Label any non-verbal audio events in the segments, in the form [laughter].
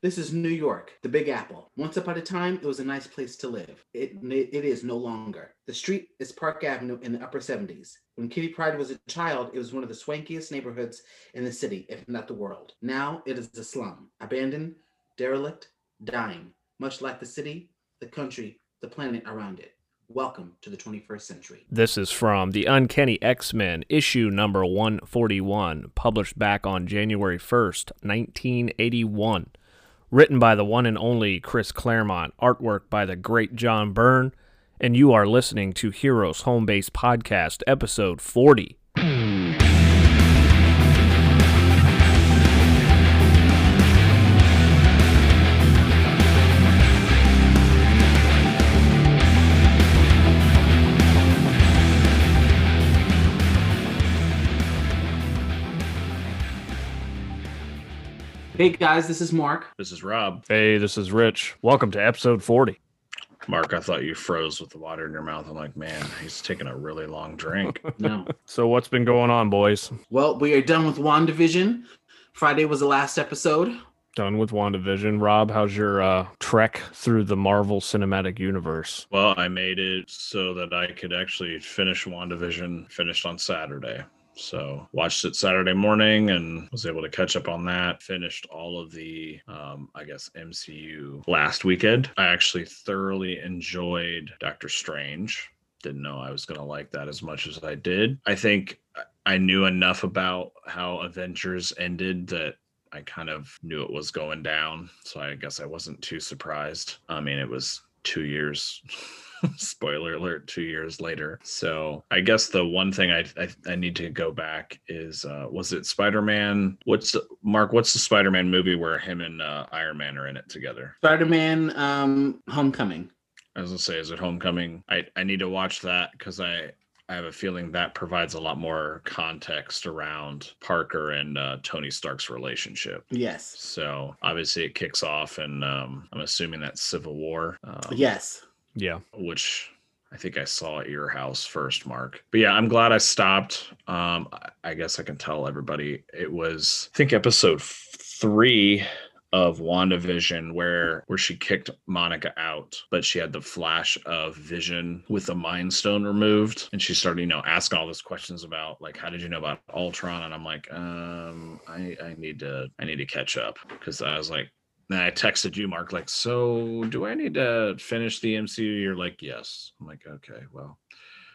This is New York, the Big Apple. Once upon a time, it was a nice place to live. It is no longer. The street is Park Avenue in the upper 70s. When Kitty Pryde was a child, it was one of the swankiest neighborhoods in the city, if not the world. Now it is the slum, abandoned, derelict, dying, much like the city, the country, the planet around it. Welcome to the 21st century. This is from The Uncanny X-Men, issue number 141, published back on January 1st, 1981. Written by the one and only Chris Claremont, artwork by the great John Byrne, and you are listening to Heroes Home Base Podcast, episode 40. Hey guys, this is Mark. This is Rob. Hey, this is Rich. Welcome to episode 40. Mark, I thought you froze with the water in your mouth. I'm like, man, he's taking a really long drink. No. So what's been going on, boys? Well, we are done with WandaVision. Friday was the last episode. Done with WandaVision. Rob, how's your trek through the Marvel Cinematic Universe? Well, I made it so that I could actually finish WandaVision. Finished on Saturday. So watched it Saturday morning and was able to catch up on that. Finished all of the, MCU last weekend. I actually thoroughly enjoyed Doctor Strange. Didn't know I was going to like that as much as I did. I think I knew enough about how Avengers ended that I kind of knew it was going down. So I guess I wasn't too surprised. I mean, it was 2 years spoiler alert, 2 years later. So I guess the one thing I need to go back is, was it Spider-Man? What's the Spider-Man movie where him and Iron Man are in it together? Spider-Man Homecoming. I was going to say, is it Homecoming? I need to watch that because I have a feeling that provides a lot more context around Parker and Tony Stark's relationship. Yes. So obviously it kicks off and I'm assuming that's Civil War. Yes. Yeah. Which I think I saw at your house first, Mark. But yeah, I'm glad I stopped. I guess I can tell everybody it was, I think, episode 3 of WandaVision where she kicked Monica out, but she had the flash of Vision with the Mind Stone removed. And she started, asking all those questions about like, how did you know about Ultron? And I'm like, I need to catch up. Cause I was like, and I texted you, Mark, like, so do I need to finish the MCU? You're like, yes. I'm like, okay, well.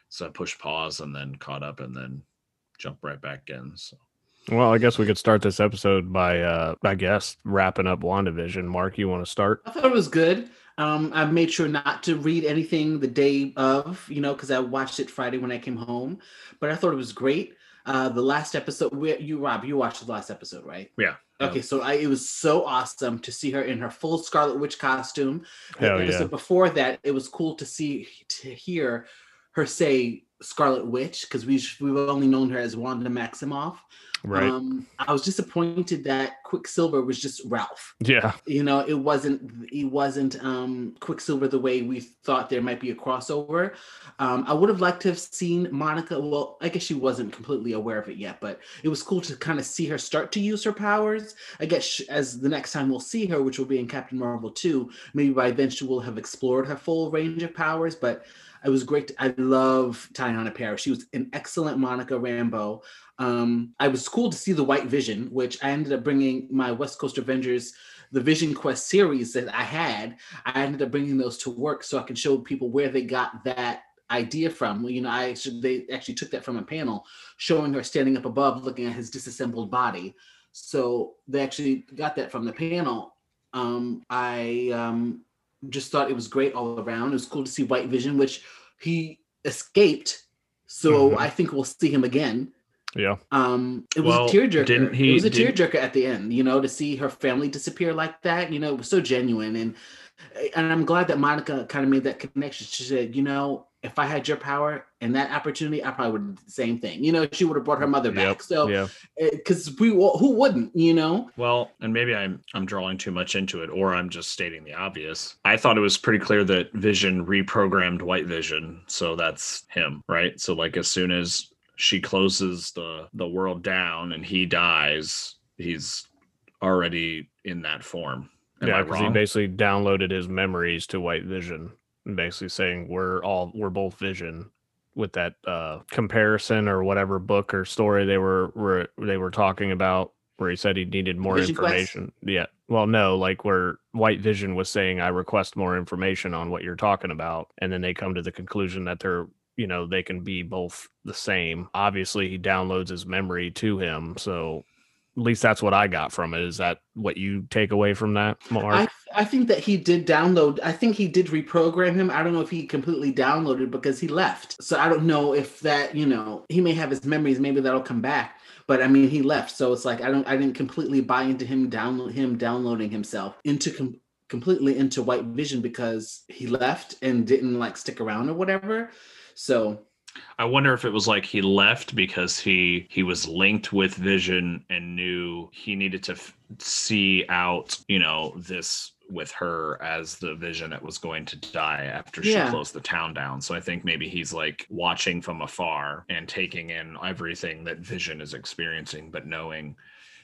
So I pushed pause and then caught up and then jumped right back in. So. Well, I guess we could start this episode by, wrapping up WandaVision. Mark, you want to start? I thought it was good. I made sure not to read anything the day of, because I watched it Friday when I came home. But I thought it was great. The last episode, Rob, you watched the last episode, right? Yeah. Okay, so it was so awesome to see her in her full Scarlet Witch costume. So before that, it was cool to hear her say Scarlet Witch, because we've only known her as Wanda Maximoff. Right. I was disappointed that Quicksilver was just Ralph. Yeah. It wasn't Quicksilver the way we thought there might be a crossover. I would have liked to have seen Monica. Well, I guess she wasn't completely aware of it yet, but it was cool to kind of see her start to use her powers. I guess as the next time we'll see her, which will be in Captain Marvel 2, maybe by then she will have explored her full range of powers, but it was great. I love Tayana Paris. She was an excellent Monica Rambeau. I was cool to see the White Vision, which I ended up bringing my West Coast Avengers, the Vision Quest series that I had. I ended up bringing those to work so I can show people where they got that idea from. They actually took that from a panel showing her standing up above, looking at his disassembled body. So they actually got that from the panel. I just thought it was great all around. It was cool to see White Vision, which he escaped. So I think we'll see him again. Yeah. It was a tearjerker. It was a tearjerker at the end, to see her family disappear like that. It was so genuine. And I'm glad that Monica kind of made that connection. She said, if I had your power and that opportunity, I probably would do the same thing. She would have brought her mother back. So, because who wouldn't, Well, and maybe I'm drawing too much into it, or I'm just stating the obvious. I thought it was pretty clear that Vision reprogrammed White Vision. So that's him, right? So like as soon as she closes the world down and he dies, he's already in that form. Yeah, because he basically downloaded his memories to White Vision, and basically saying we're both Vision, with that comparison or whatever book or story they were talking about, where he said he needed more Vision information. Quest? Yeah. Well, no, like where White Vision was saying, I request more information on what you're talking about. And then they come to the conclusion that they're, you know, they can be both the same. Obviously, he downloads his memory to him. So at least that's what I got from it. Is that what you take away from that, Mark? I think that he did download. I think he did reprogram him. I don't know if he completely downloaded because he left. So I don't know if that, you know, he may have his memories. Maybe that'll come back. But I mean, he left. So it's like, I didn't completely buy into him downloading himself into completely into White Vision, because he left and didn't like stick around or whatever. So I wonder if it was like he left because he was linked with Vision and knew he needed to see out, you know, this with her as the Vision that was going to die after she closed the town down. So I think maybe he's like watching from afar and taking in everything that Vision is experiencing, but knowing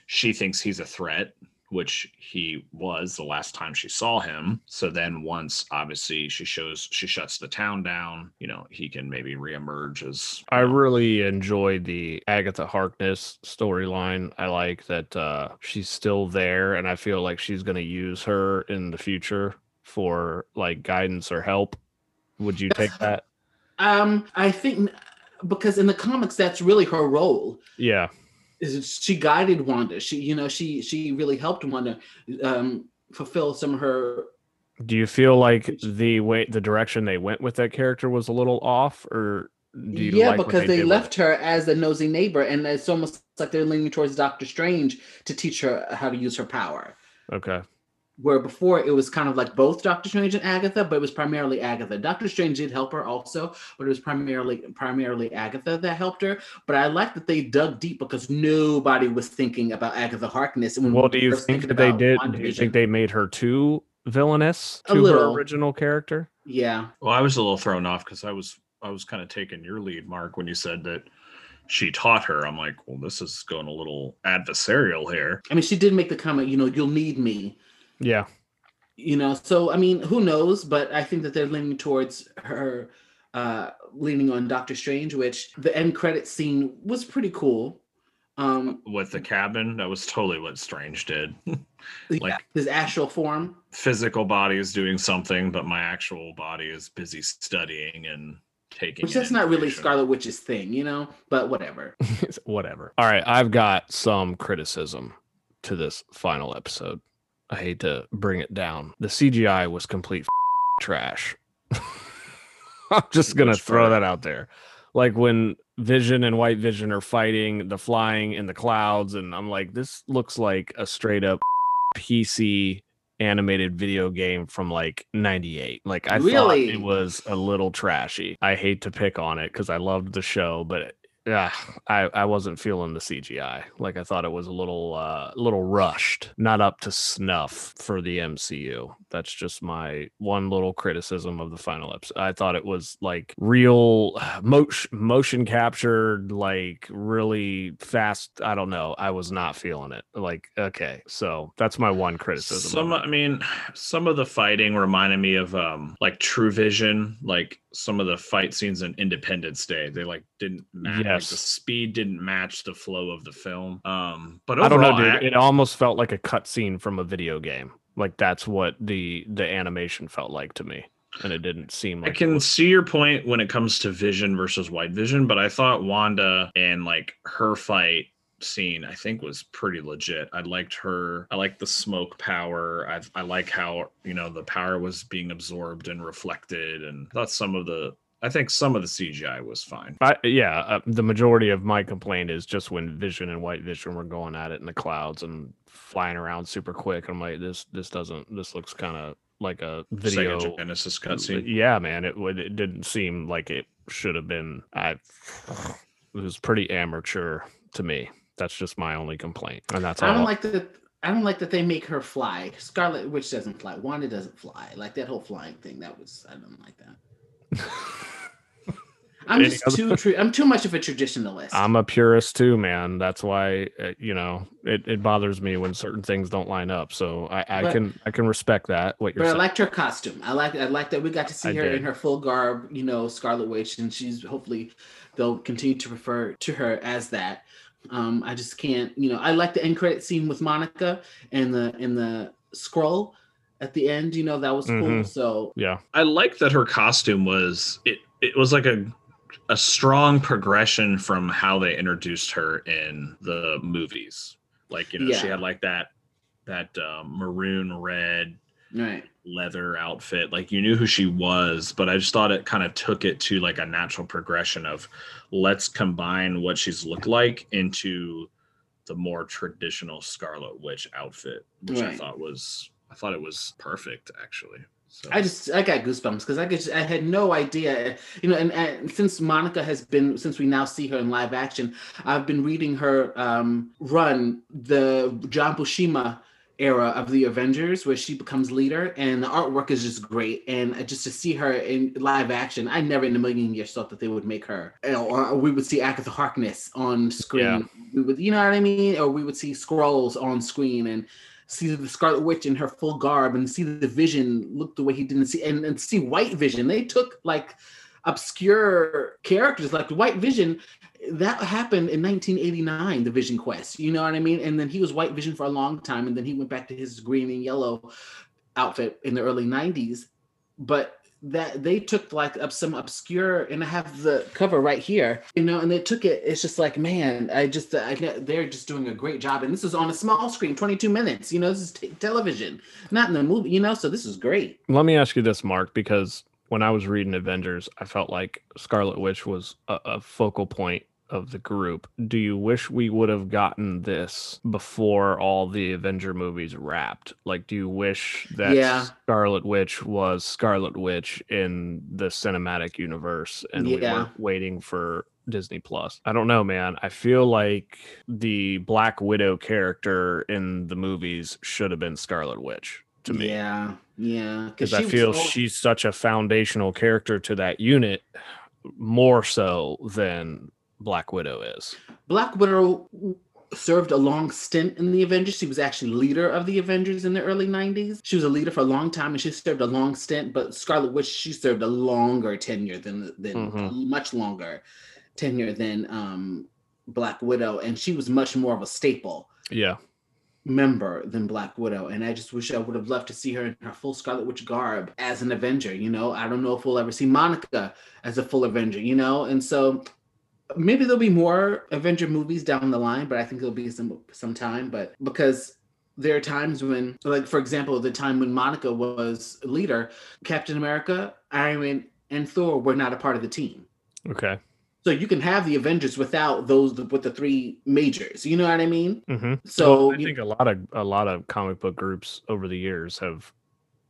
she thinks he's a threat, which he was the last time she saw him. So then once obviously she shuts the town down, you know, he can maybe reemerge as... I really enjoyed the Agatha Harkness storyline. I like that she's still there, and I feel like she's going to use her in the future for like guidance or help. Would you take that? I think because in the comics, that's really her role. Yeah. She guided Wanda. She, you know, she really helped Wanda fulfill some of her... Do you feel like the direction they went with that character was a little off, or do you like because they left her as a nosy neighbor, and it's almost like they're leaning towards Doctor Strange to teach her how to use her power. Okay. Where before it was kind of like both Doctor Strange and Agatha, but it was primarily Agatha. Doctor Strange did help her also, but it was primarily Agatha that helped her. But I like that they dug deep, because nobody was thinking about Agatha Harkness. Well, do you think that they did? Do you think they made her too villainous to her original character? Yeah. Well, I was a little thrown off because I was kind of taking your lead, Mark, when you said that she taught her. I'm like, well, this is going a little adversarial here. I mean, she did make the comment, you know, you'll need me. Yeah. You know, so I mean, who knows? But I think that they're leaning towards her leaning on Doctor Strange, which the end credit scene was pretty cool. With the cabin, that was totally what Strange did. His actual form. Physical body is doing something, but my actual body is busy studying and taking. Which that's not really Scarlet Witch's thing, you know, but whatever. Whatever. All right, I've got some criticism to this final episode. I hate to bring it down. The CGI was complete trash. I'm just going to throw that out there. Like when Vision and White Vision are fighting, the flying in the clouds, and I'm like, this looks like a straight up PC animated video game from like 98. Like I thought it was a little trashy. I hate to pick on it because I loved the show, but yeah, I wasn't feeling the CGI. Like I thought it was a little rushed, not up to snuff for the MCU. That's just my one little criticism of the final episode. I thought it was like real motion captured, like really fast. I don't know. I was not feeling it. Like, okay, so that's my one criticism. Some of the fighting reminded me of like True Vision, like some of the fight scenes in Independence Day. They like didn't match. Yes. Like the speed didn't match the flow of the film. But overall, I don't know, dude. It almost felt like a cutscene from a video game. Like that's what the animation felt like to me. And it didn't seem like... I can see your point when it comes to Vision versus White Vision, but I thought Wanda and like her fight scene, I think, was pretty legit. I liked her. I liked the smoke power. I like how, you know, the power was being absorbed and reflected, and I think some of the CGI was fine. The majority of my complaint is just when Vision and White Vision were going at it in the clouds and flying around super quick. I'm like, this looks kind of like a video Sega Genesis cutscene. Yeah, man, it didn't seem like it should have been. It was pretty amateur to me. That's just my only complaint, and that's all. I don't like that they make her fly. Scarlet Witch doesn't fly. Wanda doesn't fly. Like that whole flying thing. I don't like that. I'm too much of a traditionalist. I'm a purist too, man. That's why it bothers me when certain things don't line up. So I can respect that. But I liked her costume. I liked that we got to see her in her full garb, Scarlet Witch, and she's hopefully they'll continue to refer to her as that. I just can't, I like the end credit scene with Monica and the scroll at the end, that was cool. So yeah, I like that her costume was it was like a strong progression from how they introduced her in the movies. Like, she had like that maroon red leather outfit. Like, you knew who she was, but I just thought it kind of took it to like a natural progression of let's combine what she's looked like into the more traditional Scarlet Witch outfit, which I thought it was perfect, actually. So. I got goosebumps because I had no idea, and since Monica since we now see her in live action, I've been reading her run, the John Buscema era of the Avengers, where she becomes leader, and the artwork is just great. And just to see her in live action, I never in a million years thought that they would make her, or we would see Agatha Harkness on screen. Yeah. We would, you know what I mean? Or we would see Skrulls on screen, and see the Scarlet Witch in her full garb, and see the Vision look the way he didn't see, and see White Vision. They took like obscure characters like White Vision. That happened in 1989, the Vision Quest, you know what I mean? And then he was White Vision for a long time, and then he went back to his green and yellow outfit in the early 90s. But that they took like up some obscure, and I have the cover right here, and they took it. It's just like, man, they're just doing a great job. And this is on a small screen, 22 minutes, this is television, not in the movie, so this is great. Let me ask you this, Mark, because when I was reading Avengers, I felt like Scarlet Witch was a focal point of the group. Do you wish we would have gotten this before all the Avenger movies wrapped? Like, do you wish that Scarlet Witch was Scarlet Witch in the cinematic universe and we weren't waiting for Disney Plus? I don't know, man. I feel like the Black Widow character in the movies should have been Scarlet Witch to me. Yeah. Because I feel she's such a foundational character to that unit, more so than Black Widow is. Black Widow served a long stint in the Avengers. She was actually leader of the Avengers in the early 90s. She was a leader for a long time, and she served a long stint, but Scarlet Witch, she served a longer tenure than Black Widow, and she was much more of a staple member than Black Widow. And I just wish I would have loved to see her in her full Scarlet Witch garb as an Avenger, I don't know if we'll ever see Monica as a full Avenger, and so maybe there'll be more Avenger movies down the line, but I think there'll be some time. But because there are times when, like, for example, the time when Monica was leader, Captain America, Iron Man, and Thor were not a part of the team. Okay. So you can have the Avengers without with the three majors. You know what I mean? Mm-hmm. So I think a lot of comic book groups over the years have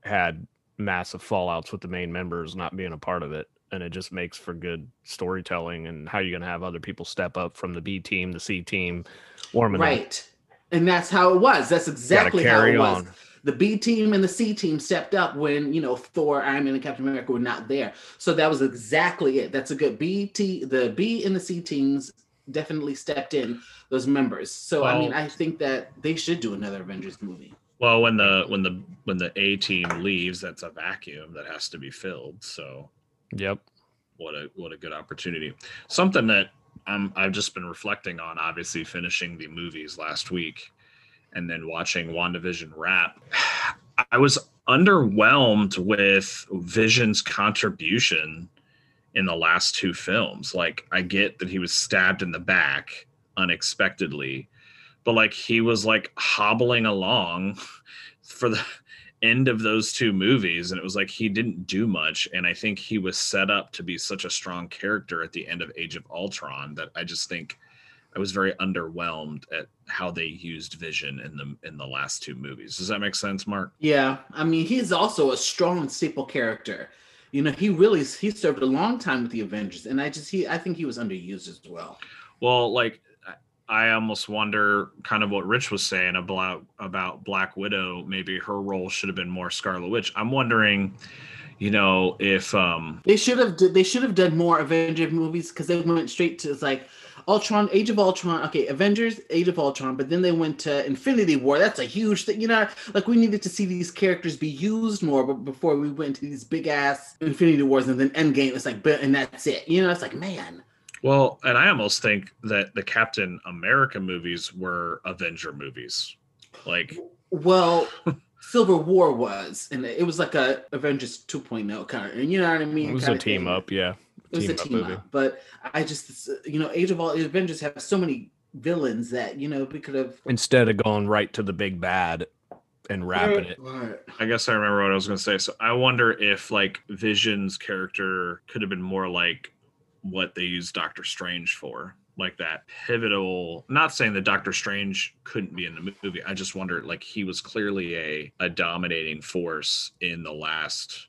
had massive fallouts with the main members not being a part of it. And it just makes for good storytelling. And how you're going to have other people step up from the B team, the C team, warming up. Right. And that's how it was. That's exactly how it was. The B team and the C team stepped up when, Thor, Iron Man, and Captain America were not there. So that was exactly it. That's a good the B and the C teams definitely stepped in, those members. So, I think that they should do another Avengers movie. Well, when the A team leaves, that's a vacuum that has to be filled. So. Yep. What a good opportunity. Something that I've just been reflecting on, obviously finishing the movies last week and then watching WandaVision wrap. I was underwhelmed with Vision's contribution in the last two films. Like, I get that he was stabbed in the back unexpectedly, but like he was like hobbling along for the end of those two movies, and it was like he didn't do much. And I think he was set up to be such a strong character at the end of Age of Ultron that I just think I was very underwhelmed at how they used Vision in the last two movies. Does that make sense, Mark? Yeah, I mean, he's also a strong staple character. He served a long time with the Avengers, and I think he was underused as well. Well, like I almost wonder kind of what Rich was saying about Black Widow. Maybe her role should have been more Scarlet Witch. I'm wondering, you know, if they should have done more Avengers movies, because they went straight to, it's like, Ultron, Age of Ultron, okay, Avengers, Age of Ultron, but then they went to Infinity War. That's a huge thing, you know, like, we needed to see these characters be used more, but before we went to these big-ass Infinity Wars and then Endgame, it's like, and that's it. You know, it's like, man. Well, and I almost think that the Captain America movies were Avenger movies. Like, well, Civil War was, and it was like a Avengers 2.0 kind of, you know what I mean? It was a team up, yeah. It was a team up, but I just, you know, Age of all Avengers have so many villains that, you know, we could have, instead of going right to the big bad and wrapping it. I guess I remember what I was going to say. So I wonder if, like, Vision's character could have been more like what they used Doctor Strange for, like that pivotal. Not saying that Doctor Strange couldn't be in the movie. I just wonder, like, he was clearly a dominating force in the last,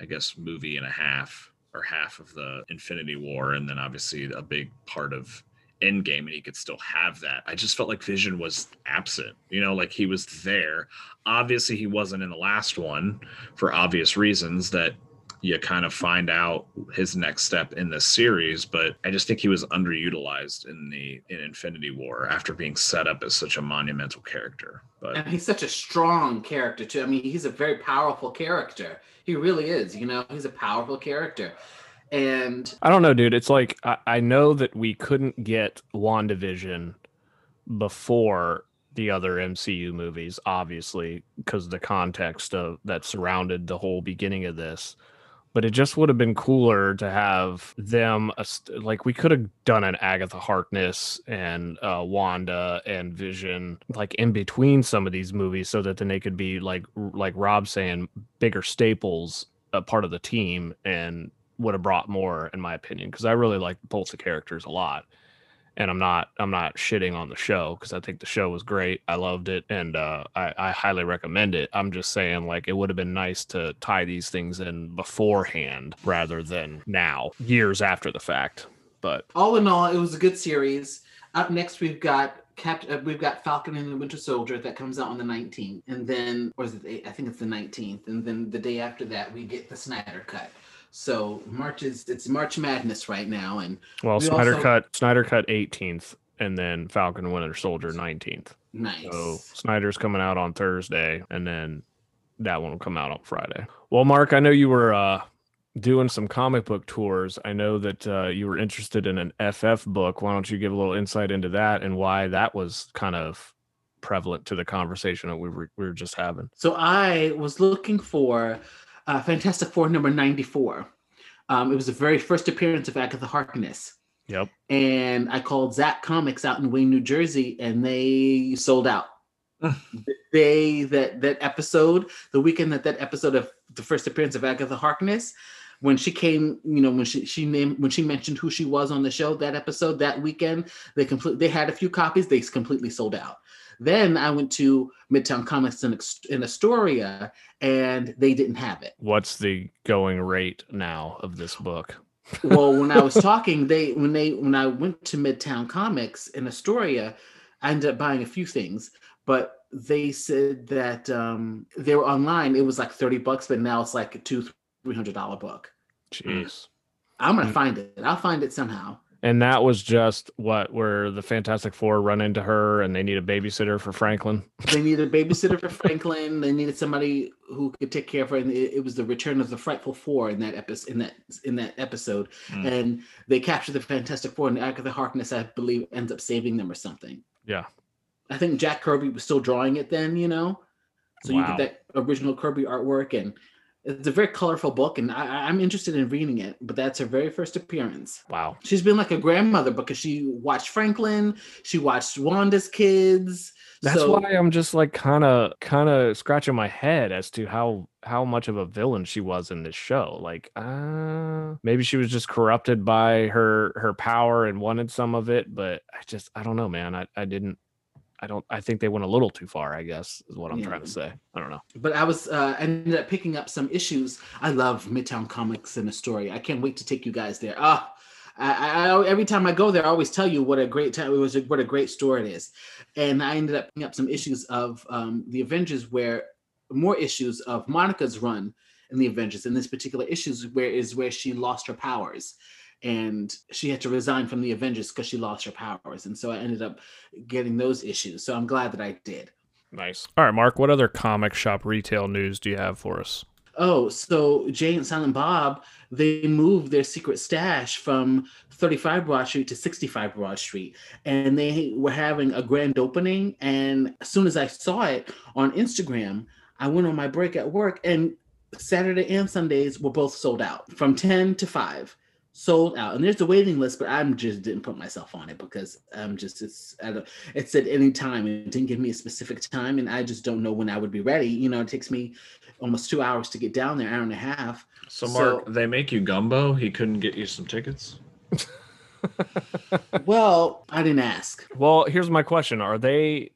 I guess, movie and a half, or half of the Infinity War, and then obviously a big part of Endgame, and he could still have that. I just felt like Vision was absent, you know, like he was there. Obviously, he wasn't in the last one for obvious reasons that you kind of find out his next step in this series, but I just think he was underutilized in Infinity War after being set up as such a monumental character. But and he's such a strong character too. I mean, he's a very powerful character. He really is, you know, he's a powerful character. And I don't know, dude, it's like, I know that we couldn't get WandaVision before the other MCU movies, obviously, because the context of that surrounded the whole beginning of this. But it just would have been cooler to have them, like, we could have done an Agatha Harkness and Wanda and Vision, like, in between some of these movies, so that then they could be, like Rob saying, bigger staples, a part of the team, and would have brought more, in my opinion, because I really like both the characters a lot. And I'm not shitting on the show, because I think the show was great. I loved it, and I highly recommend it. I'm just saying, like, it would have been nice to tie these things in beforehand rather than now, years after the fact. But all in all, it was a good series. Up next, we've got Falcon and the Winter Soldier that comes out on the 19th, and then, or is it the, I think it's the 19th, and then the day after that we get the Snyder Cut. So it's March Madness right now, and well, Snyder Cut 18th, and then Falcon and Winter Soldier 19th. Nice. So Snyder's coming out on Thursday, and then that one will come out on Friday. Well, Mark, I know you were doing some comic book tours. I know that you were interested in an FF book. Why don't you give a little insight into that and why that was kind of prevalent to the conversation that we were just having? So I was looking for Fantastic Four number 94. It was the very first appearance of Agatha Harkness. Yep. And I called Zap Comics out in Wayne, New Jersey, and they sold out. The weekend that episode of the first appearance of Agatha Harkness, when she came, you know, when she mentioned who she was on the show, that episode, that weekend, they had a few copies. They completely sold out. Then I went to Midtown Comics in Astoria, and they didn't have it. What's the going rate now of this book? Well, when I was talking, when I went to Midtown Comics in Astoria, I ended up buying a few things, but they said that they were online. It was like $30, but now it's like a $200-$300 book. Jeez, I'm gonna find it. I'll find it somehow. And that was just where the Fantastic Four run into her, and they need a babysitter for Franklin. They needed somebody who could take care of her, and it was the return of the Frightful Four in that episode. And they captured the Fantastic Four, and Agatha Harkness, I believe, ends up saving them or something. Yeah, I think Jack Kirby was still drawing it then. You know, so wow. You get that original Kirby artwork, and it's a very colorful book, and I'm interested in reading it, but that's her very first appearance. Wow. She's been like a grandmother because she watched Franklin, she watched Wanda's kids. That's why I'm just like kind of scratching my head as to how much of a villain she was in this show. Like, maybe she was just corrupted by her power and wanted some of it, but I don't know, man. I think they went a little too far, I guess, is what I'm trying to say. I don't know. But I was ended up picking up some issues. I love Midtown Comics and Astoria. I can't wait to take you guys there. I every time I go there, I always tell you what a great time it was, what a great store it is. And I ended up picking up some issues of the Avengers, where more issues of Monica's run in the Avengers. In this particular issue is where she lost her powers, and she had to resign from the Avengers because she lost her powers. And so I ended up getting those issues. So I'm glad that I did. Nice. All right, Mark, what other comic shop retail news do you have for us? Oh, so Jay and Silent Bob, they moved their secret stash from 35 Broad Street to 65 Broad Street. And they were having a grand opening. And as soon as I saw it on Instagram, I went on my break at work, and Saturday and Sundays were both sold out from 10 to 5. Sold out. And there's a waiting list, but I'm just didn't put myself on it because I'm just, it said any time. It didn't give me a specific time, and I just don't know when I would be ready. You know, it takes me almost 2 hours to get down there, hour and a half. So Mark, they make you gumbo? He couldn't get you some tickets? Well, I didn't ask. Well, here's my question. Are they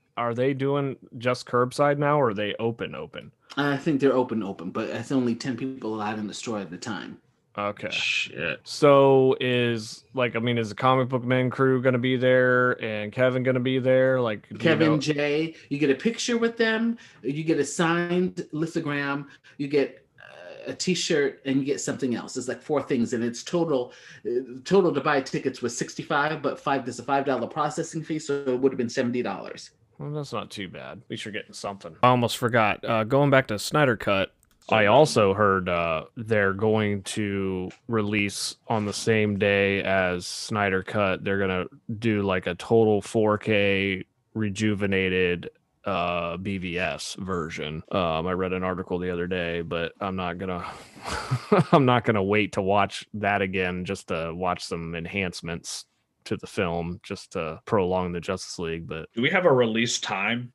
doing just curbside now, or are they open? I think they're open, but it's only 10 people allowed in the store at the time. Okay. Shit. So is the comic book man crew going to be there, and Kevin going to be there? Like Kevin, Jay, you get a picture with them, you get a signed lithogram, you get a t-shirt, and you get something else. It's like 4 things, and it's total to buy tickets was $65, but there's a $5 processing fee, so it would have been $70. Well, that's not too bad. At least you're getting something. I almost forgot. Going back to Snyder Cut, I also heard they're going to release on the same day as Snyder Cut. They're going to do like a total 4K rejuvenated BVS version. I read an article the other day, but I'm not going to wait to watch that again just to watch some enhancements to the film just to prolong the Justice League. But do we have a release time?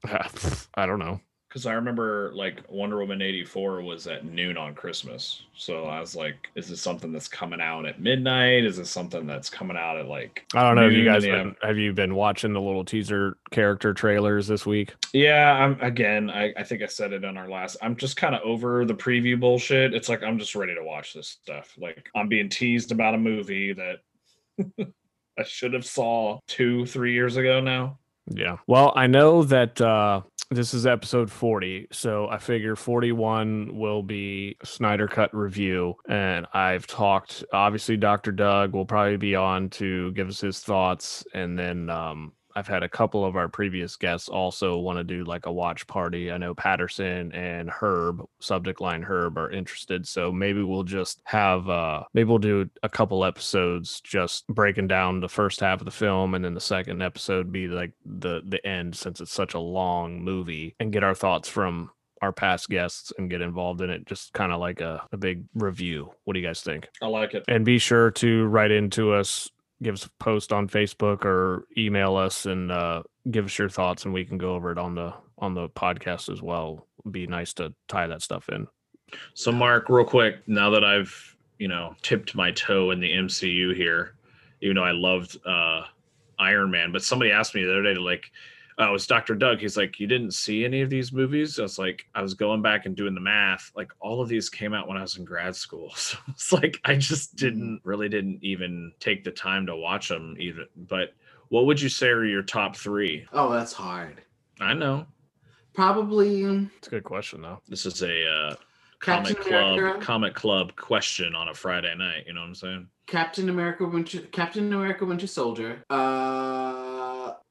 I don't know. Because I remember like Wonder Woman 84 was at noon on Christmas. So I was like, is this something that's coming out at midnight? Is this something that's coming out at like... I don't know if you guys have you been watching the little teaser character trailers this week? Yeah, I think I said it on our last... I'm just kind of over the preview bullshit. It's like, I'm just ready to watch this stuff. Like, I'm being teased about a movie that I should have saw 2-3 years ago now. Yeah. Well, I know that... This is episode 40, so I figure 41 will be Snyder Cut review, and I've talked, obviously Dr. Doug will probably be on to give us his thoughts, and then I've had a couple of our previous guests also want to do like a watch party. I know Patterson and Herb, subject line Herb, are interested. So maybe we'll just have, maybe we'll do a couple episodes just breaking down the first half of the film, and then the second episode be like the end, since it's such a long movie, and get our thoughts from our past guests and get involved in it, just kind of like a big review. What do you guys think? I like it. And be sure to write into us. Give us a post on Facebook or email us and give us your thoughts, and we can go over it on the podcast as well. It'd be nice to tie that stuff in. So Mark, real quick, now that I've, tipped my toe in the MCU here, even though I loved Iron Man, but somebody asked me the other day, like, it was Dr. Doug. He's like, you didn't see any of these movies? I was like, I was going back and doing the math. Like, all of these came out when I was in grad school. So it's like, I just didn't even take the time to watch them either. But what would you say are your top 3? Oh, that's hard. I know. Probably. It's a good question, though. This is a comic club question on a Friday night. You know what I'm saying? Captain America Winter Soldier.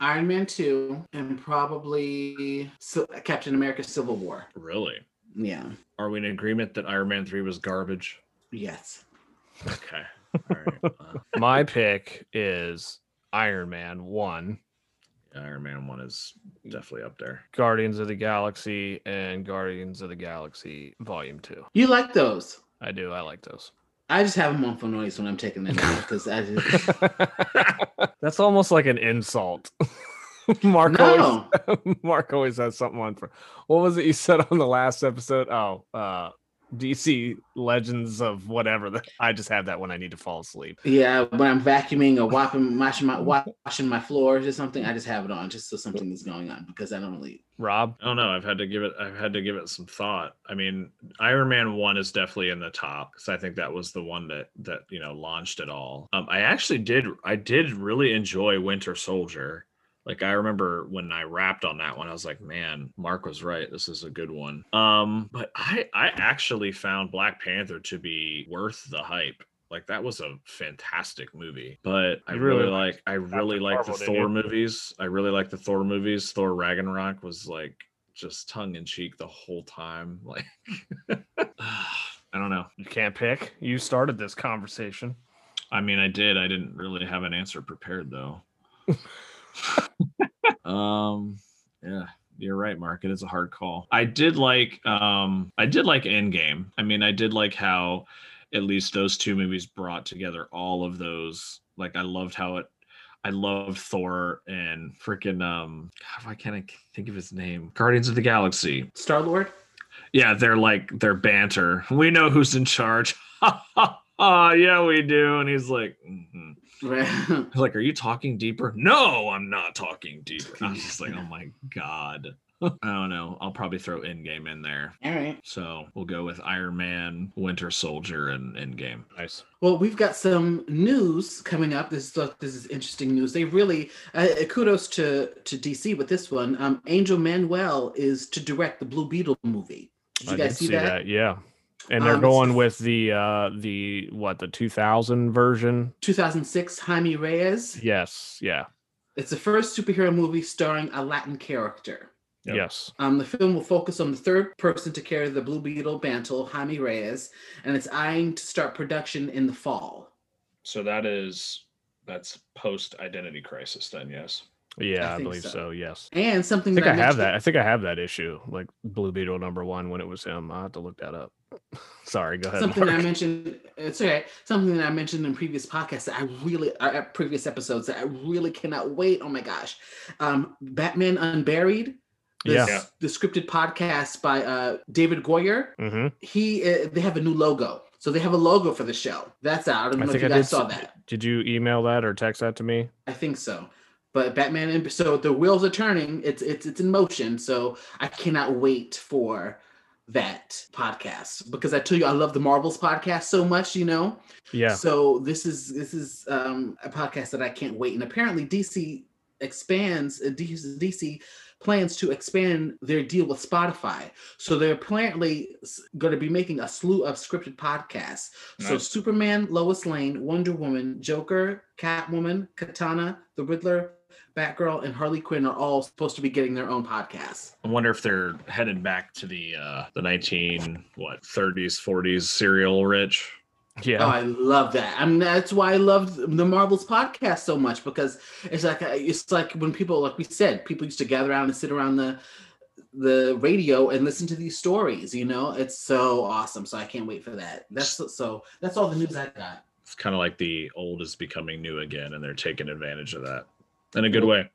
Iron Man 2, and probably Captain America Civil War. Really? Yeah. Are we in agreement that Iron Man 3 was garbage? Yes. Okay. All right. My pick is Iron Man 1. Iron Man 1 is definitely up there. Guardians of the Galaxy and Guardians of the Galaxy Volume 2. You like those? I do. I like those. I just have them on for noise when I'm taking them out because I just... That's almost like an insult. Mark always has something on for... What was it you said on the last episode? Oh, DC Legends of whatever. I just have that when I need to fall asleep. Yeah, when I'm vacuuming or washing my floors or something, I just have it on just so something is going on because I don't really. Rob, I don't know. I've had to give it some thought. I mean, Iron Man 1 is definitely in the top because I think that was the one that you know launched it all. I did really enjoy Winter Soldier. Like, I remember when I rapped on that one, I was like, man, Mark was right. This is a good one. But I actually found Black Panther to be worth the hype. Like, that was a fantastic movie. But I really like the Thor movies. Thor Ragnarok was, like, just tongue-in-cheek the whole time. Like, I don't know. You can't pick. You started this conversation. I mean, I did. I didn't really have an answer prepared, though. Yeah, you're right, Mark. It is a hard call. I did like Endgame. I mean, I did like how at least those two movies brought together all of those. Like, I loved Thor and freaking God, why can't I think of his name? Guardians of the Galaxy. Star-Lord? Yeah, they're like their banter. We know who's in charge. Oh, yeah, we do. And he's like, mm-hmm. Right. Like, are you talking deeper? No, I'm not talking deeper. I'm just like, oh, my God. I don't know. I'll probably throw Endgame in there. All right. So we'll go with Iron Man, Winter Soldier, and Endgame. Nice. Well, we've got some news coming up. This is interesting news. They really, kudos to DC with this one. Angel Manuel is to direct the Blue Beetle movie. Did you guys see that? Yeah. And they're going with the 2000 version? 2006, Jaime Reyes? Yes, yeah. It's the first superhero movie starring a Latin character. Yep. Yes. The film will focus on the third person to carry the Blue Beetle mantle, Jaime Reyes, and it's eyeing to start production in the fall. So that's post-Identity Crisis then, yes? Yeah, I believe so, yes. And something that I think I have that issue, like Blue Beetle #1 when it was him. I'll have to look that up. Sorry, go ahead. Something that I mentioned in previous podcasts that I really cannot wait. Oh my gosh. Batman Unburied, the scripted podcast by David Goyer. Mm-hmm. They have a new logo. So they have a logo for the show. That's out. I don't know if you guys saw that. Did you email that or text that to me? I think so. But Batman, and so the wheels are turning. It's in motion. So I cannot wait for that podcast because I tell you, I love the Marvels podcast so much, you know? Yeah. So this is a podcast that I can't wait. And apparently DC plans to expand their deal with Spotify. So they're apparently going to be making a slew of scripted podcasts. Nice. So Superman, Lois Lane, Wonder Woman, Joker, Catwoman, Katana, The Riddler, Batgirl, and Harley Quinn are all supposed to be getting their own podcasts. I wonder if they're headed back to the 30s, 40s serial rich. Yeah. Oh, I love that. I mean, that's why I love the Marvels podcast so much, because it's like when people, like we said, people used to gather around and sit around the radio and listen to these stories, you know? It's so awesome. So I can't wait for that. That's all the news I got. It's kind of like the old is becoming new again, and they're taking advantage of that in a good way.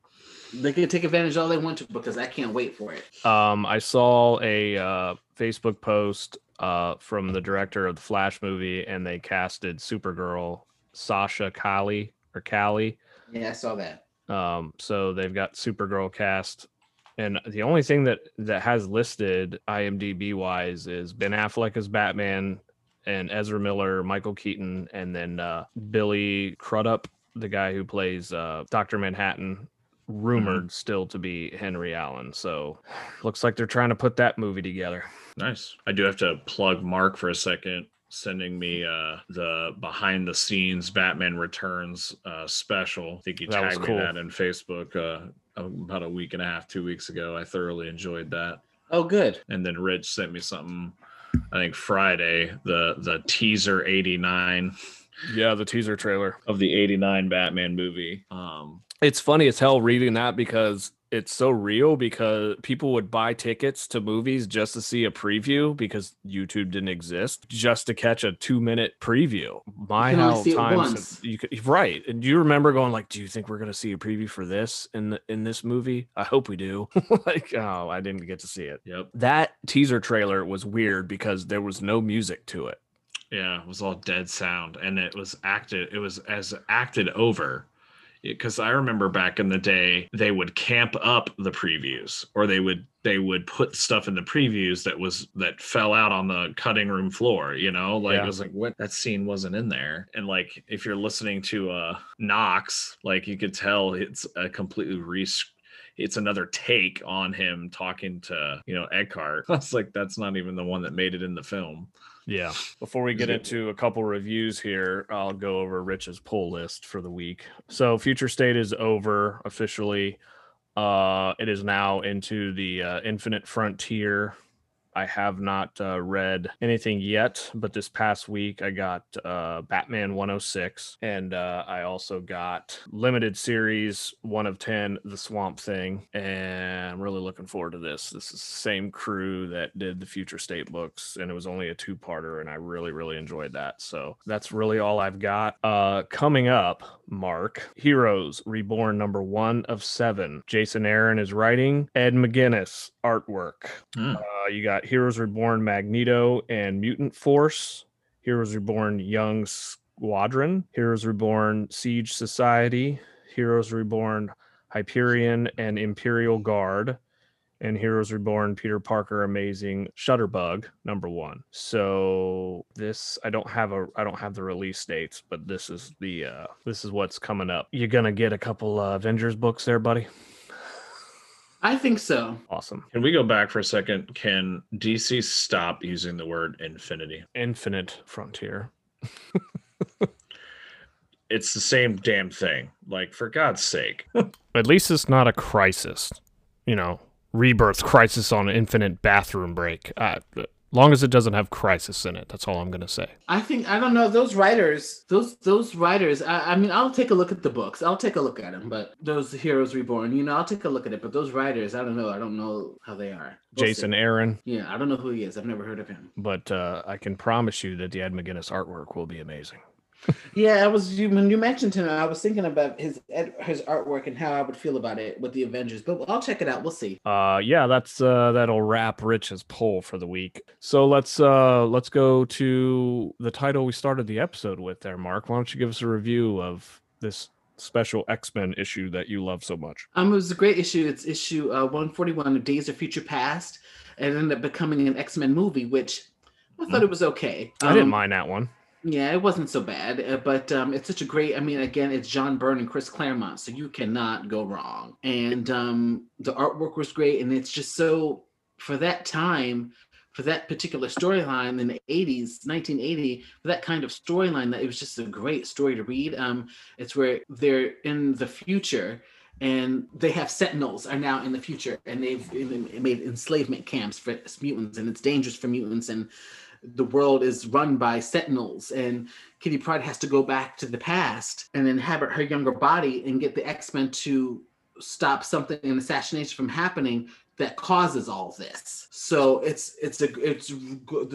They can take advantage all they want to, because I can't wait for it. I saw a Facebook post from the director of the Flash movie, and they casted Supergirl, Sasha Kali or Kali. Yeah, I saw that. So they've got Supergirl cast, and the only thing that has listed IMDb wise is Ben Affleck as Batman, and Ezra Miller, Michael Keaton, and then Billy Crudup, the guy who plays Dr. Manhattan, rumored mm-hmm. still to be Henry Allen. So looks like they're trying to put that movie together. Nice. I do have to plug Mark for a second, sending me the behind the scenes Batman Returns special. I think he tagged me that in Facebook about a week and a half, 2 weeks ago. I thoroughly enjoyed that. Oh, good. And then Rich sent me something, I think Friday, the teaser 89. Yeah, the teaser trailer of the 89 Batman movie. It's funny as hell reading that, because it's so real because people would buy tickets to movies just to see a preview because YouTube didn't exist, just to catch a 2-minute preview. My how times you could, right? And you remember going like, "Do you think we're going to see a preview for this in this movie? I hope we do." Like, oh, I didn't get to see it. Yep. That teaser trailer was weird because there was no music to it. Yeah, it was all dead sound, and it was acted. It was as acted over. Because I remember back in the day, they would camp up the previews, or they would put stuff in the previews that fell out on the cutting room floor. You know, like it was like, what, that scene wasn't in there. And like if you're listening to Knox, like you could tell it's a completely it's another take on him talking to, you know, Eckhart. I was like, that's not even the one that made it in the film. Yeah. Before we get into a couple reviews here, I'll go over Rich's pull list for the week. So Future State is over officially. It is now into the Infinite Frontier. I have not read anything yet, but this past week I got Batman 106, and I also got limited series 1 of 10, The Swamp Thing, and I'm really looking forward to this. This is the same crew that did the Future State books, and it was only a 2-parter, and I really, really enjoyed that. So that's really all I've got. Coming up, Mark, Heroes Reborn #1 of 7. Jason Aaron is writing, Ed McGuinness artwork. You got Heroes Reborn Magneto and Mutant Force, Heroes Reborn Young Squadron, Heroes Reborn Siege Society, Heroes Reborn Hyperion and Imperial Guard, and Heroes Reborn Peter Parker Amazing Shutterbug #1. So this, I don't have the release dates, but this is the this is what's coming up. You're gonna get a couple Avengers books there, buddy. I think so. Awesome. Can we go back for a second? Can DC stop using the word infinity? Infinite Frontier. It's the same damn thing. Like, for God's sake. At least it's not a crisis. You know, Rebirth Crisis on Infinite Bathroom Break. Long as it doesn't have crisis in it, that's all I'm gonna say. I don't know, those writers. I mean, I'll take a look at the books. I'll take a look at them, but those Heroes Reborn, you know, I'll take a look at it. But those writers, I don't know how they are. We'll Jason see. Aaron. Yeah, I don't know who he is. I've never heard of him. But I can promise you that the Ed McGuinness artwork will be amazing. Yeah, when you mentioned him, I was thinking about his artwork and how I would feel about it with the Avengers, but I'll check it out. We'll see. Yeah, that's that'll wrap Rich's poll for the week. So let's go to the title we started the episode with there, Mark. Why don't you give us a review of this special X-Men issue that you love so much? It was a great issue. It's issue 141 of Days of Future Past, and it ended up becoming an X-Men movie, which I thought it was okay. I didn't mind that one. Yeah, it wasn't so bad, but it's such a great, I mean, again, it's John Byrne and Chris Claremont, so you cannot go wrong. And the artwork was great, and it's just so, for that time, for that particular storyline in the 80s, 1980, for that kind of storyline, that it was just a great story to read. It's where they're in the future, and they have Sentinels are now in the future, and they've made enslavement camps for mutants, and it's dangerous for mutants, and the world is run by Sentinels, and Kitty Pryde has to go back to the past and inhabit her younger body and get the X-Men to stop something, an assassination from happening that causes all this. So the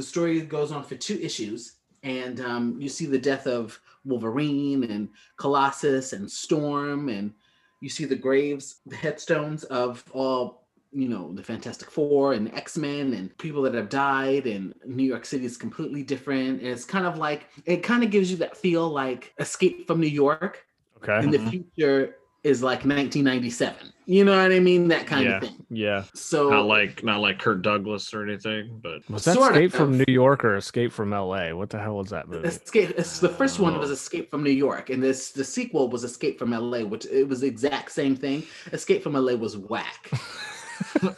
story goes on for 2 issues, and you see the death of Wolverine and Colossus and Storm, and you see the graves, the headstones of all, you know, the Fantastic Four and X-Men and people that have died, and New York City is completely different. And it's kind of like, it kind of gives you that feel like Escape from New York. Okay. And the future is like 1997. You know what I mean? That kind of thing. Yeah. So not like Kirk Douglas or anything, but was that Escape from New York or Escape from LA? What the hell was that movie? It's the first one was Escape from New York, and the sequel was Escape from LA, which it was the exact same thing. Escape from LA was whack.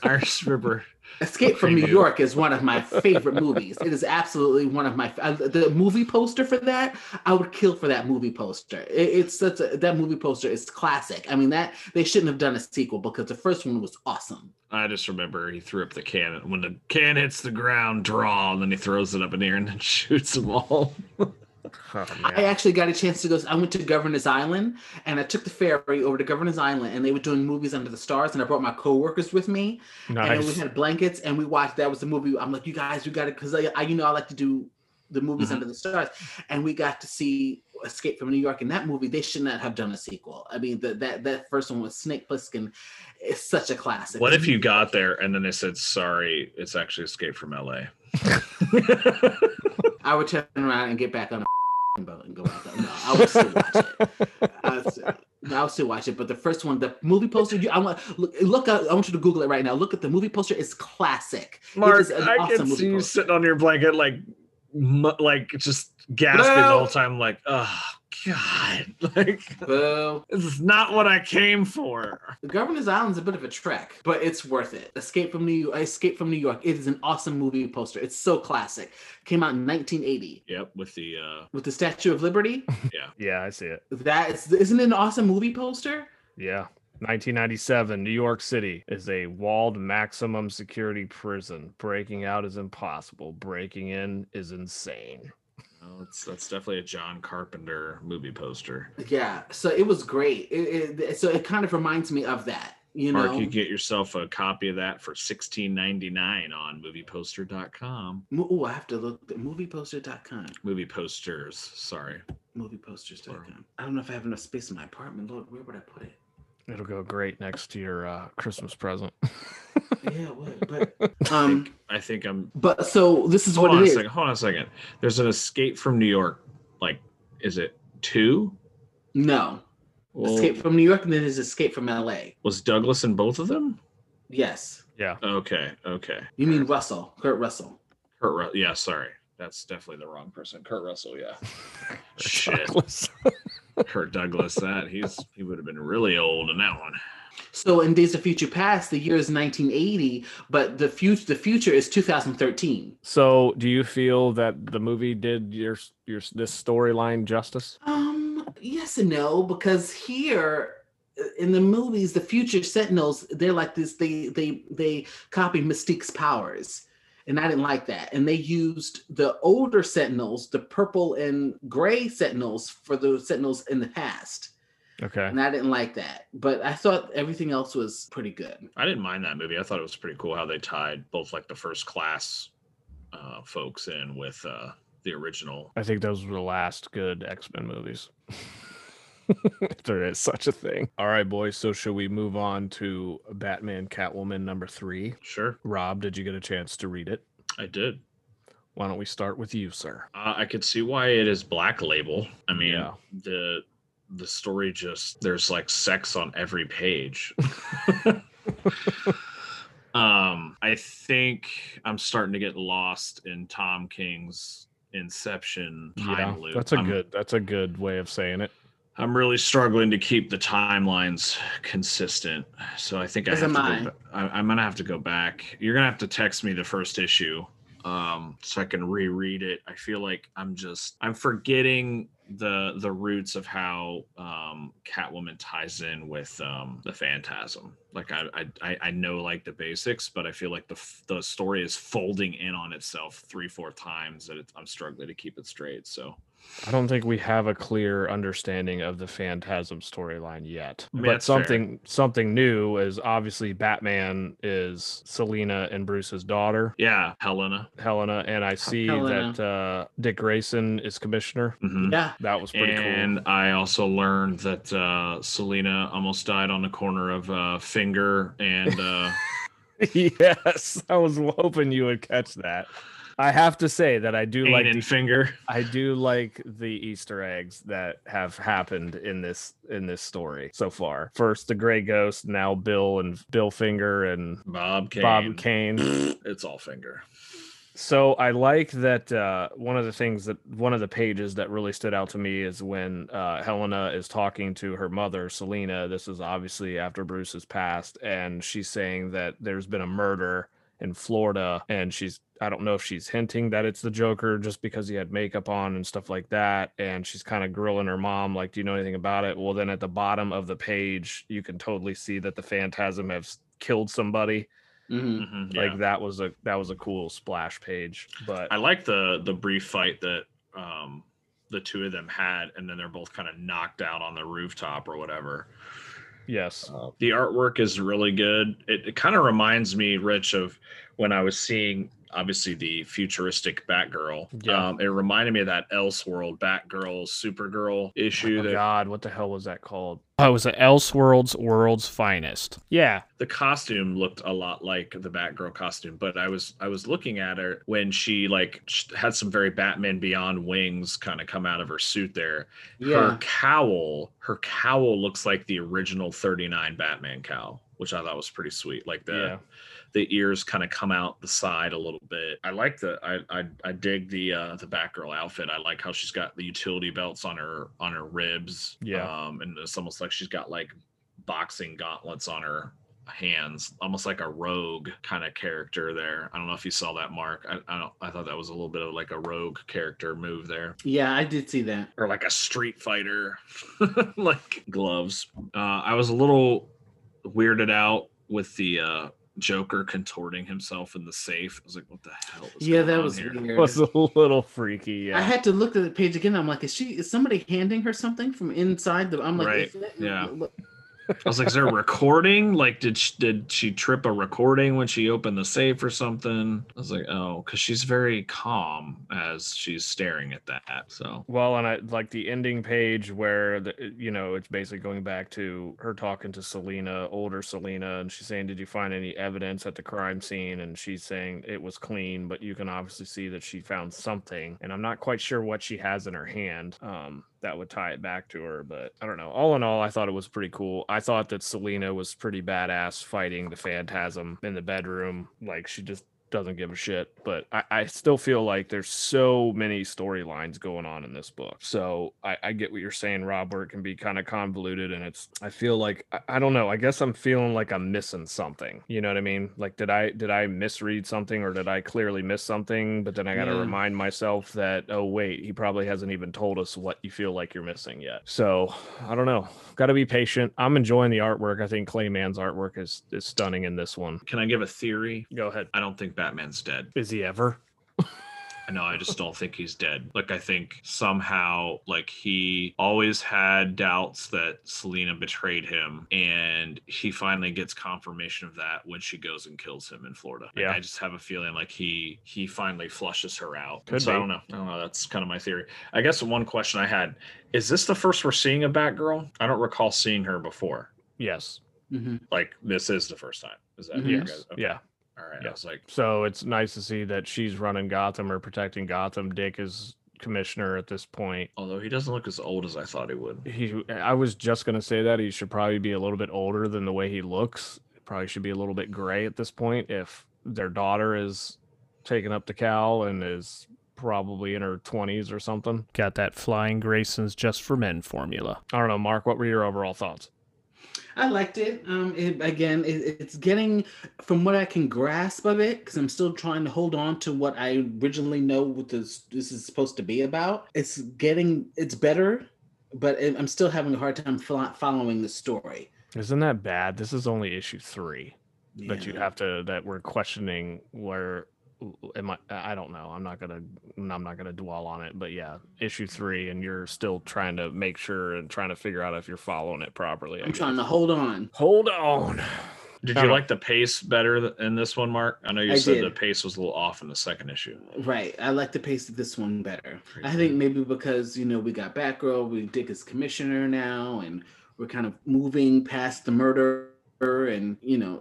I remember Escape from New York is one of my favorite movies. It is absolutely one of my the movie poster for that, I would kill for that movie poster. It's such that movie poster is classic. I mean, that they shouldn't have done a sequel because the first one was awesome. I just remember he threw up the cannon. When the can hits the ground, draw, and then he throws it up in the air and then shoots them all. Oh, man. I actually got a chance to go. I went to Governor's Island and I took the ferry over to Governor's Island and they were doing movies under the stars and I brought my coworkers with me. Nice. And we had blankets and we watched, that was the movie. I'm like, you guys, you got it. Cause I like to do the movies under the stars, and we got to see Escape from New York. In that movie, they should not have done a sequel. I mean, that first one with Snake Plissken is such a classic. What if you got there and then they said, sorry, it's actually Escape from LA? I would turn around and get back on a boat and go out there. No, I would still watch it. I'll still watch it, but the first one, the movie poster, I want you to Google it right now. Look at the movie poster. It's classic. Mark, I can see you sitting on your blanket like just gasping the whole time, like, oh God, this is not what I came for. Governor's Island's a bit of a trek, but it's worth it. Escape from New York. It is an awesome movie poster. It's so classic. Came out in 1980. Yep, with the Statue of Liberty. Yeah, yeah, I see it. Isn't it an awesome movie poster? Yeah. 1997, New York City is a walled maximum security prison. Breaking out is impossible. Breaking in is insane. Oh, that's definitely a John Carpenter movie poster. Yeah, so it was great. So it kind of reminds me of that. You know, Mark, you get yourself a copy of that for $16.99 on movieposter.com. Oh, I have to look at movieposter.com. Movie posters, sorry. Movieposters.com. I don't know if I have enough space in my apartment. Lord, where would I put it? It'll go great next to your Christmas present. Yeah, it would. But I think I'm. But so this is what it is. Hold on a second. There's an Escape from New York. Like, is it 2? No. Well, Escape from New York, and then there's Escape from LA. Was Douglas in both of them? Yes. Yeah. Okay. You mean Russell? Kurt Russell. Yeah. Sorry, that's definitely the wrong person. Kurt Russell. Yeah. Shit. Douglas. [laughs] Kurt Douglas, he would have been really old in that one. So in Days of Future Past, the year is 1980, but the future is 2013. So do you feel that the movie did your this storyline justice? Yes and no, because here in the movies, the future Sentinels, they're like this. They copy Mystique's powers. And I didn't like that. And they used the older Sentinels, the purple and gray Sentinels, for the Sentinels in the past. Okay. And I didn't like that. But I thought everything else was pretty good. I didn't mind that movie. I thought it was pretty cool how they tied both like the first class folks in with the original. I think those were the last good X-Men movies. If there is such a thing. All right, boys. So should we move on to Batman Catwoman #3? Sure. Rob, did you get a chance to read it? I did. Why don't we start with you, sir? I could see why it is Black Label. I mean, yeah. The story just, there's like sex on every page. I think I'm starting to get lost in Tom King's Inception time loop. That's a good way of saying it. I'm really struggling to keep the timelines consistent, so I think I'm gonna have to go back. You're gonna have to text me the first issue, so I can reread it. I feel like I'm forgetting the roots of how Catwoman ties in with the Phantasm. Like I know like the basics, but I feel like the story is folding in on itself 3-4 times that I'm struggling to keep it straight. So. I don't think we have a clear understanding of the Phantasm storyline yet. I mean, but something new is obviously Batman is Selina and Bruce's daughter. Yeah, Helena. And I see that Dick Grayson is commissioner. Mm-hmm. Yeah. That was pretty cool. And I also learned that Selina almost died on the corner of Finger and... Yes, I was hoping you would catch that. I have to say that I do like Finger. I do like the Easter eggs that have happened in this story so far. First the Gray Ghost, now Bill Finger and Bob Kane. It's all Finger. So I like that one of the pages that really stood out to me is when Helena is talking to her mother, Selina. This is obviously after Bruce has passed, and she's saying that there's been a murder in Florida, and I don't know if she's hinting that it's the Joker just because he had makeup on and stuff like that. And she's kind of grilling her mom, like, do you know anything about it? Well, then at the bottom of the page, you can totally see that the Phantasm has killed somebody. Mm-hmm. Like yeah. that was a cool splash page. But I like the brief fight that the two of them had, and then they're both kind of knocked out on the rooftop or whatever. Yes. The artwork is really good. It kind of reminds me, Rich, of when I was seeing, obviously, the futuristic Batgirl. Yeah. It reminded me of that Elseworld Batgirl, Supergirl issue. Oh, God, what the hell was that called? Oh, it was the Elseworld's World's Finest. Yeah. The costume looked a lot like the Batgirl costume, but I was looking at her when she like had some very Batman Beyond wings kind of come out of her suit there. Yeah. Her cowl looks like the original 39 Batman cowl, which I thought was pretty sweet. Like the ears kind of come out the side a little bit. I like I dig the Batgirl outfit. I like how she's got the utility belts on her ribs. Yeah. And it's almost like she's got like boxing gauntlets on her hands, almost like a rogue kind of character there. I don't know if you saw that, Mark. I thought that was a little bit of like a rogue character move there. Yeah, I did see that. Or like a street fighter, like gloves. I was a little weirded out with the Joker contorting himself in the safe. I was like, what the hell is going on? Yeah, that was weird. It was a little freaky. Yeah. I had to look at the page again. I'm like, is somebody handing her something from inside the I'm like, right. Yeah. I was like, is there a recording? Like, did she trip a recording when she opened the safe or something? I was like, oh, because she's very calm as she's staring at that. So well, and I like the ending page where it's basically going back to her talking to Selena, older Selena, and she's saying, "Did you find any evidence at the crime scene?" And she's saying it was clean, but you can obviously see that she found something, and I'm not quite sure what she has in her hand. That would tie it back to her, but I don't know. All in all, I thought it was pretty cool. I thought that Selena was pretty badass fighting the Phantasm in the bedroom. Like, she just doesn't give a shit. But I still feel like there's so many storylines going on in this book. So I get what you're saying, Rob, where it can be kind of convoluted. And I feel like, I don't know, I guess I'm feeling like I'm missing something. You know what I mean? Like, did I misread something, or did I clearly miss something? But then I got to remind myself that, oh, wait, he probably hasn't even told us what you feel like you're missing yet. So I don't know. Got to be patient. I'm enjoying the artwork. I think Clayman's artwork is stunning in this one. Can I give a theory? Go ahead. I don't think Batman's dead. Is he ever? No, I just don't think he's dead. Like, I think somehow, like, he always had doubts that Selena betrayed him, and he finally gets confirmation of that when she goes and kills him in Florida. Yeah. Like, I just have a feeling like he finally flushes her out. Could so be. I don't know. That's kind of my theory. I guess the one question I had, is this the first we're seeing a Batgirl? I don't recall seeing her before. Yes. Mm-hmm. Like, this is the first time. Is that you guys? Okay. Yeah. All right. Yeah. I was like, so it's nice to see that she's running Gotham or protecting Gotham. Dick is commissioner at this point, although he doesn't look as old as I thought he would. I was just going to say that he should probably be a little bit older than the way he looks. Probably should be a little bit gray at this point if their daughter is taking up the cowl and is probably in her 20s or something. Got that Flying Grayson's Just for Men formula. I don't know, Mark, what were your overall thoughts? I liked it. It's getting, from what I can grasp of it, because I'm still trying to hold on to what I originally know what this is supposed to be about. It's better, but I'm still having a hard time following the story. Isn't that bad? This is only issue 3 that you have to, that we're questioning where. I don't know. I'm not gonna dwell on it. But yeah, issue 3, and you're still trying to make sure and trying to figure out if you're following it properly. I'm trying to hold on. Hold on. Did you like the pace better in this one, Mark? I know you said the pace was a little off in the second issue. Right. I like the pace of this one better. I think maybe because, we got Batgirl, Dick is commissioner now, and we're kind of moving past the murder. And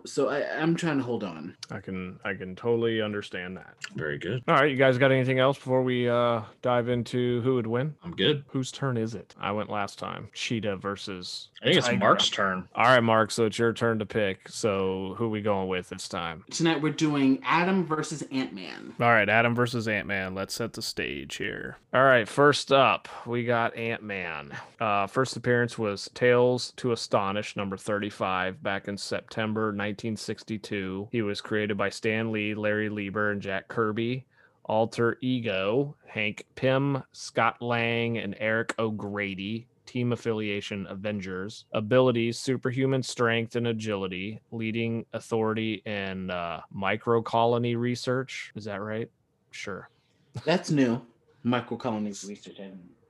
so I'm trying to hold on. I can totally understand that. Very good. All right, you guys got anything else before we dive into who would win? I'm good. Whose turn is it? I went last time. Cheetah versus. I think it's Mark's turn. All right, Mark. So it's your turn to pick. So who are we going with this time? Tonight we're doing Adam versus Ant-Man. All right, Adam versus Ant-Man. Let's set the stage here. All right, first up, we got Ant-Man. First appearance was Tales to Astonish, number 35, back in September 1962. He was created by Stan Lee, Larry Lieber, and Jack Kirby. Alter Ego, Hank Pym, Scott Lang, and Eric O'Grady. Team affiliation, Avengers. Abilities, superhuman strength and agility. Leading authority in microcolony research. Is that right? Sure. That's new. Microcolony research.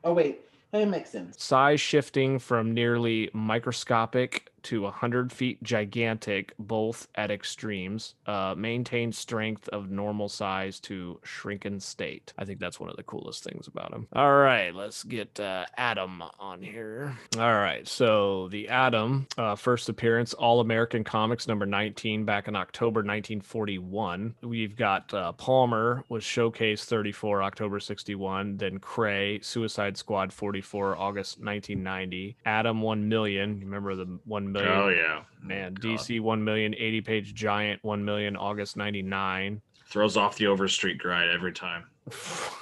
Oh, wait. That makes sense. Size shifting from nearly microscopic to 100 feet gigantic, both at extremes. Maintained strength of normal size to shrunken state. I think that's one of the coolest things about him. All right, let's get Adam on here. All right, so the Adam, first appearance, All-American Comics number 19 back in October 1941. We've got Palmer was Showcase 34, October 61. Then Cray, Suicide Squad 44, August 1990. Adam 1 million. You remember the 1 million? Oh yeah, man. God. DC 1 million, 80-page giant 1 million, August 1999. Throws off the Overstreet grind every time.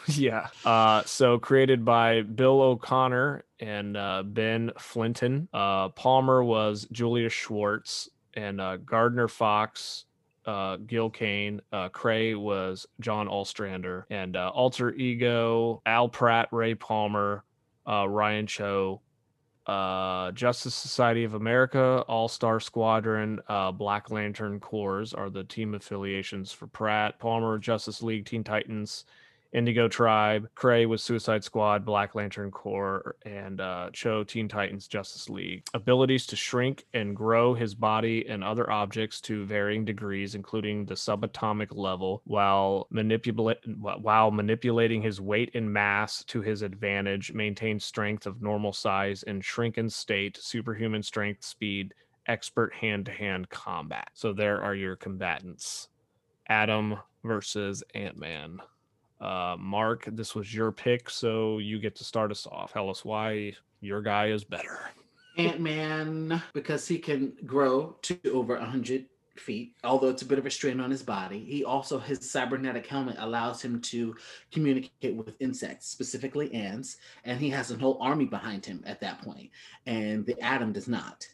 Yeah. So created by Bill O'Connor and Ben Flinton. Palmer was Julius Schwartz and Gardner Fox. Gil Kane, Cray was John Ostrander, and Alter Ego, Al Pratt, Ray Palmer, Ryan Cho. Justice Society of America, All-Star Squadron, Black Lantern Corps are the team affiliations for Pratt. Palmer, Justice League, Teen Titans, Indigo Tribe. Cray was Suicide Squad, Black Lantern Corps, and Cho, Teen Titans, Justice League. Abilities to shrink and grow his body and other objects to varying degrees, including the subatomic level, while manipulating his weight and mass to his advantage. Maintains strength of normal size and shrunken state, superhuman strength, speed, expert hand-to-hand combat. So there are your combatants. Adam versus Ant-Man. Mark, this was your pick, so you get to start us off. Tell us why your guy is better. Ant-Man, because he can grow to over 100 feet, although it's a bit of a strain on his body. He also, his cybernetic helmet allows him to communicate with insects, specifically ants, and he has a whole army behind him at that point, and the Atom does not.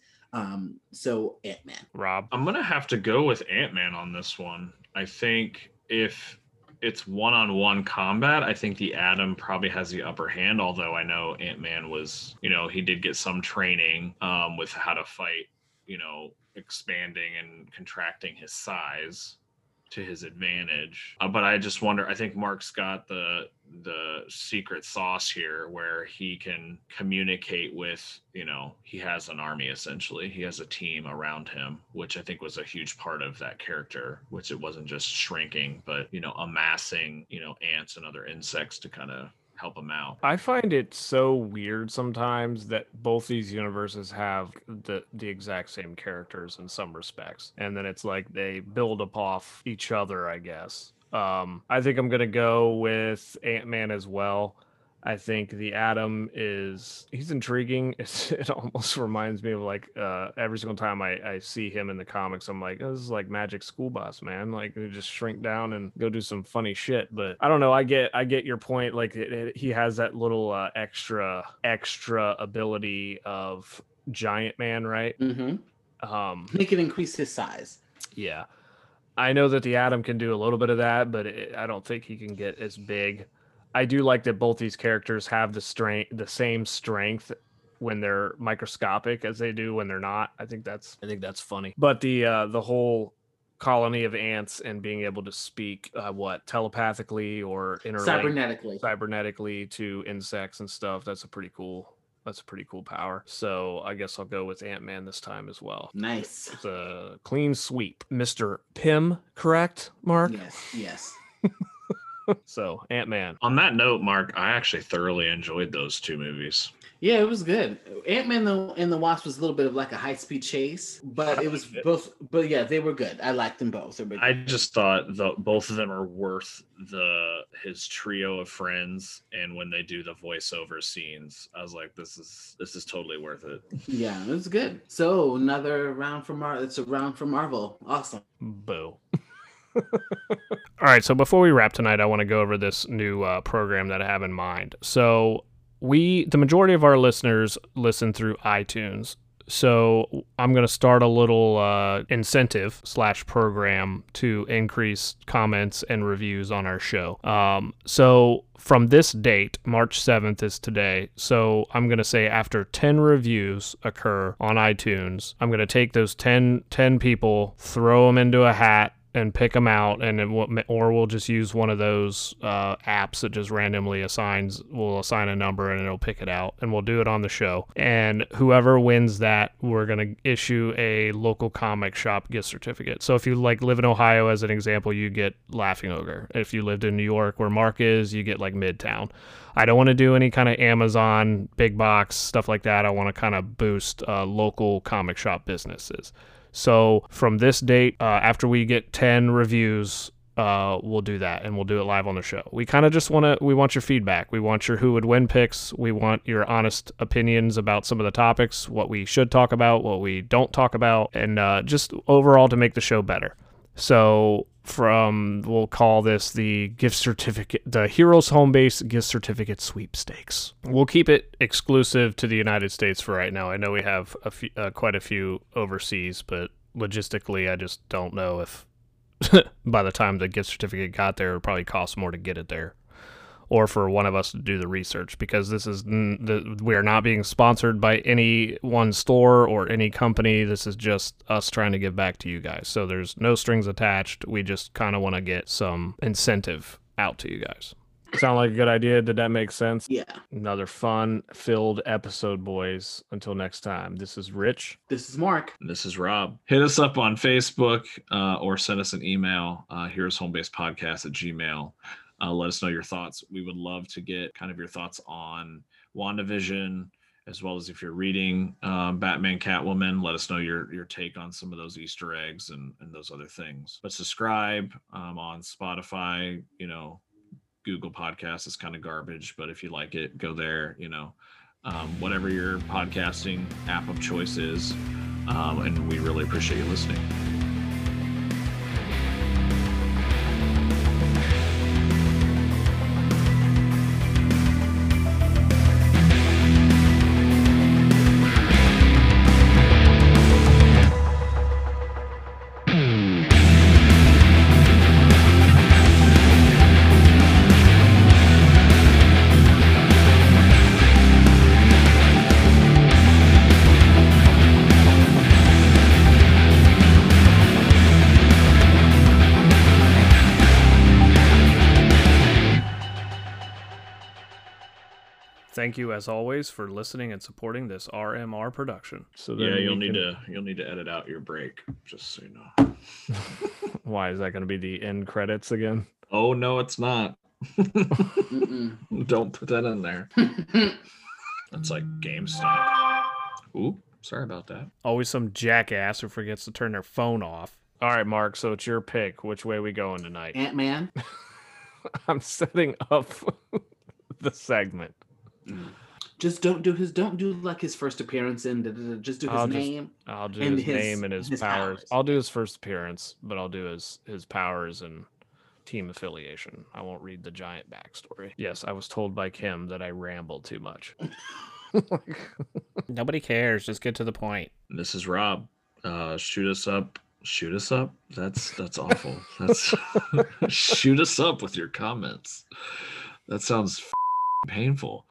So Ant-Man. Rob? I'm going to have to go with Ant-Man on this one. I think if it's one-on-one combat, I think the Atom probably has the upper hand, although I know Ant-Man was, he did get some training with how to fight, expanding and contracting his size to his advantage. But I just wonder, I think Mark's got the secret sauce here where he can communicate with, he has an army, essentially. He has a team around him, which I think was a huge part of that character, which it wasn't just shrinking, but, amassing, ants and other insects to kind of help him out. I find it so weird sometimes that both these universes have the exact same characters in some respects. And then it's like they build up off each other, I guess. I think I'm going to go with Ant-Man as well. I think the Atom he's intriguing. It almost reminds me of every single time I see him in the comics, I'm like, oh, this is like Magic School Bus, man. Like they just shrink down and go do some funny shit. But I don't know. I get your point. Like he has that little extra ability of Giant Man, right? Mm-hmm. He can increase his size. Yeah. I know that the Atom can do a little bit of that, but I don't think he can get as big. I do like that both these characters have the same strength when they're microscopic as they do when they're not. I think that's funny. But the whole colony of ants and being able to speak telepathically or cybernetically to insects and stuff, that's a pretty cool power. So I guess I'll go with Ant-Man this time as well. Nice. It's a clean sweep. Mr. Pym, correct, Mark? Yes. So Ant-Man. On that note, Mark, I actually thoroughly enjoyed those two movies. Yeah, it was good. Ant-Man though, and the Wasp was a little bit of like a high-speed chase, but it was both. But yeah, they were good. I liked them both. I just thought both of them are worth his trio of friends, and when they do the voiceover scenes, I was like, this is totally worth it. Yeah, it was good. So another round for Marvel. It's a round for Marvel. Awesome. Boo. All right, so before we wrap tonight, I want to go over this new program that I have in mind. So the majority of our listeners listen through iTunes. So I'm going to start a little incentive / program to increase comments and reviews on our show. So from this date, March 7th is today. So I'm going to say after 10 reviews occur on iTunes, I'm going to take those 10 people, throw them into a hat, and pick them out, and it will, or we'll just use one of those apps that just randomly assigns. We'll assign a number and it'll pick it out, and we'll do it on the show. And whoever wins that, we're gonna issue a local comic shop gift certificate. So if you like live in Ohio, as an example, you get Laughing Ogre. If you lived in New York, where Mark is, you get like Midtown. I don't want to do any kind of Amazon, big box, stuff like that. I want to kind of boost local comic shop businesses. So from this date, after we get 10 reviews, we'll do that, and we'll do it live on the show. We kind of just we want your feedback. We want your who would win picks. We want your honest opinions about some of the topics, what we should talk about, what we don't talk about, and just overall to make the show better. So we'll call this the gift certificate, the Heroes Home Base gift certificate sweepstakes. We'll keep it exclusive to the United States for right now. I know we have quite a few overseas, but logistically, I just don't know if by the time the gift certificate got there, it would probably cost more to get it there, or for one of us to do the research, because this is we are not being sponsored by any one store or any company. This is just us trying to give back to you guys. So there's no strings attached. We just kind of want to get some incentive out to you guys. Sound like a good idea? Did that make sense? Yeah. Another fun-filled episode, boys. Until next time, this is Rich. This is Mark. And this is Rob. Hit us up on Facebook or send us an email. Here's homebasedpodcast@gmail.com. Let us know your thoughts. We would love to get kind of your thoughts on WandaVision, as well as if you're reading Batman, Catwoman, let us know your take on some of those Easter eggs and those other things. But subscribe on Spotify, Google Podcasts is kind of garbage, but if you like it, go there, whatever your podcasting app of choice is. And we really appreciate you listening. Thank you, as always, for listening and supporting this RMR production. So yeah, you'll need to edit out your break, just so you know. Why is that going to be the end credits again? Oh no, it's not. Don't put that in there. That's like GameStop. Ooh, sorry about that. Always some jackass who forgets to turn their phone off. All right, Mark. So it's your pick. Which way we going tonight? Ant-Man. I'm setting up the segment. Just don't do like his first appearance and just do his name. I'll do his name and his powers. I'll do his first appearance, but I'll do his powers and team affiliation. I won't read the giant backstory. Yes, I was told by Kim that I ramble too much. Nobody cares. Just get to the point. This is Rob. Shoot us up. Shoot us up. That's awful. That's shoot us up with your comments. That sounds painful.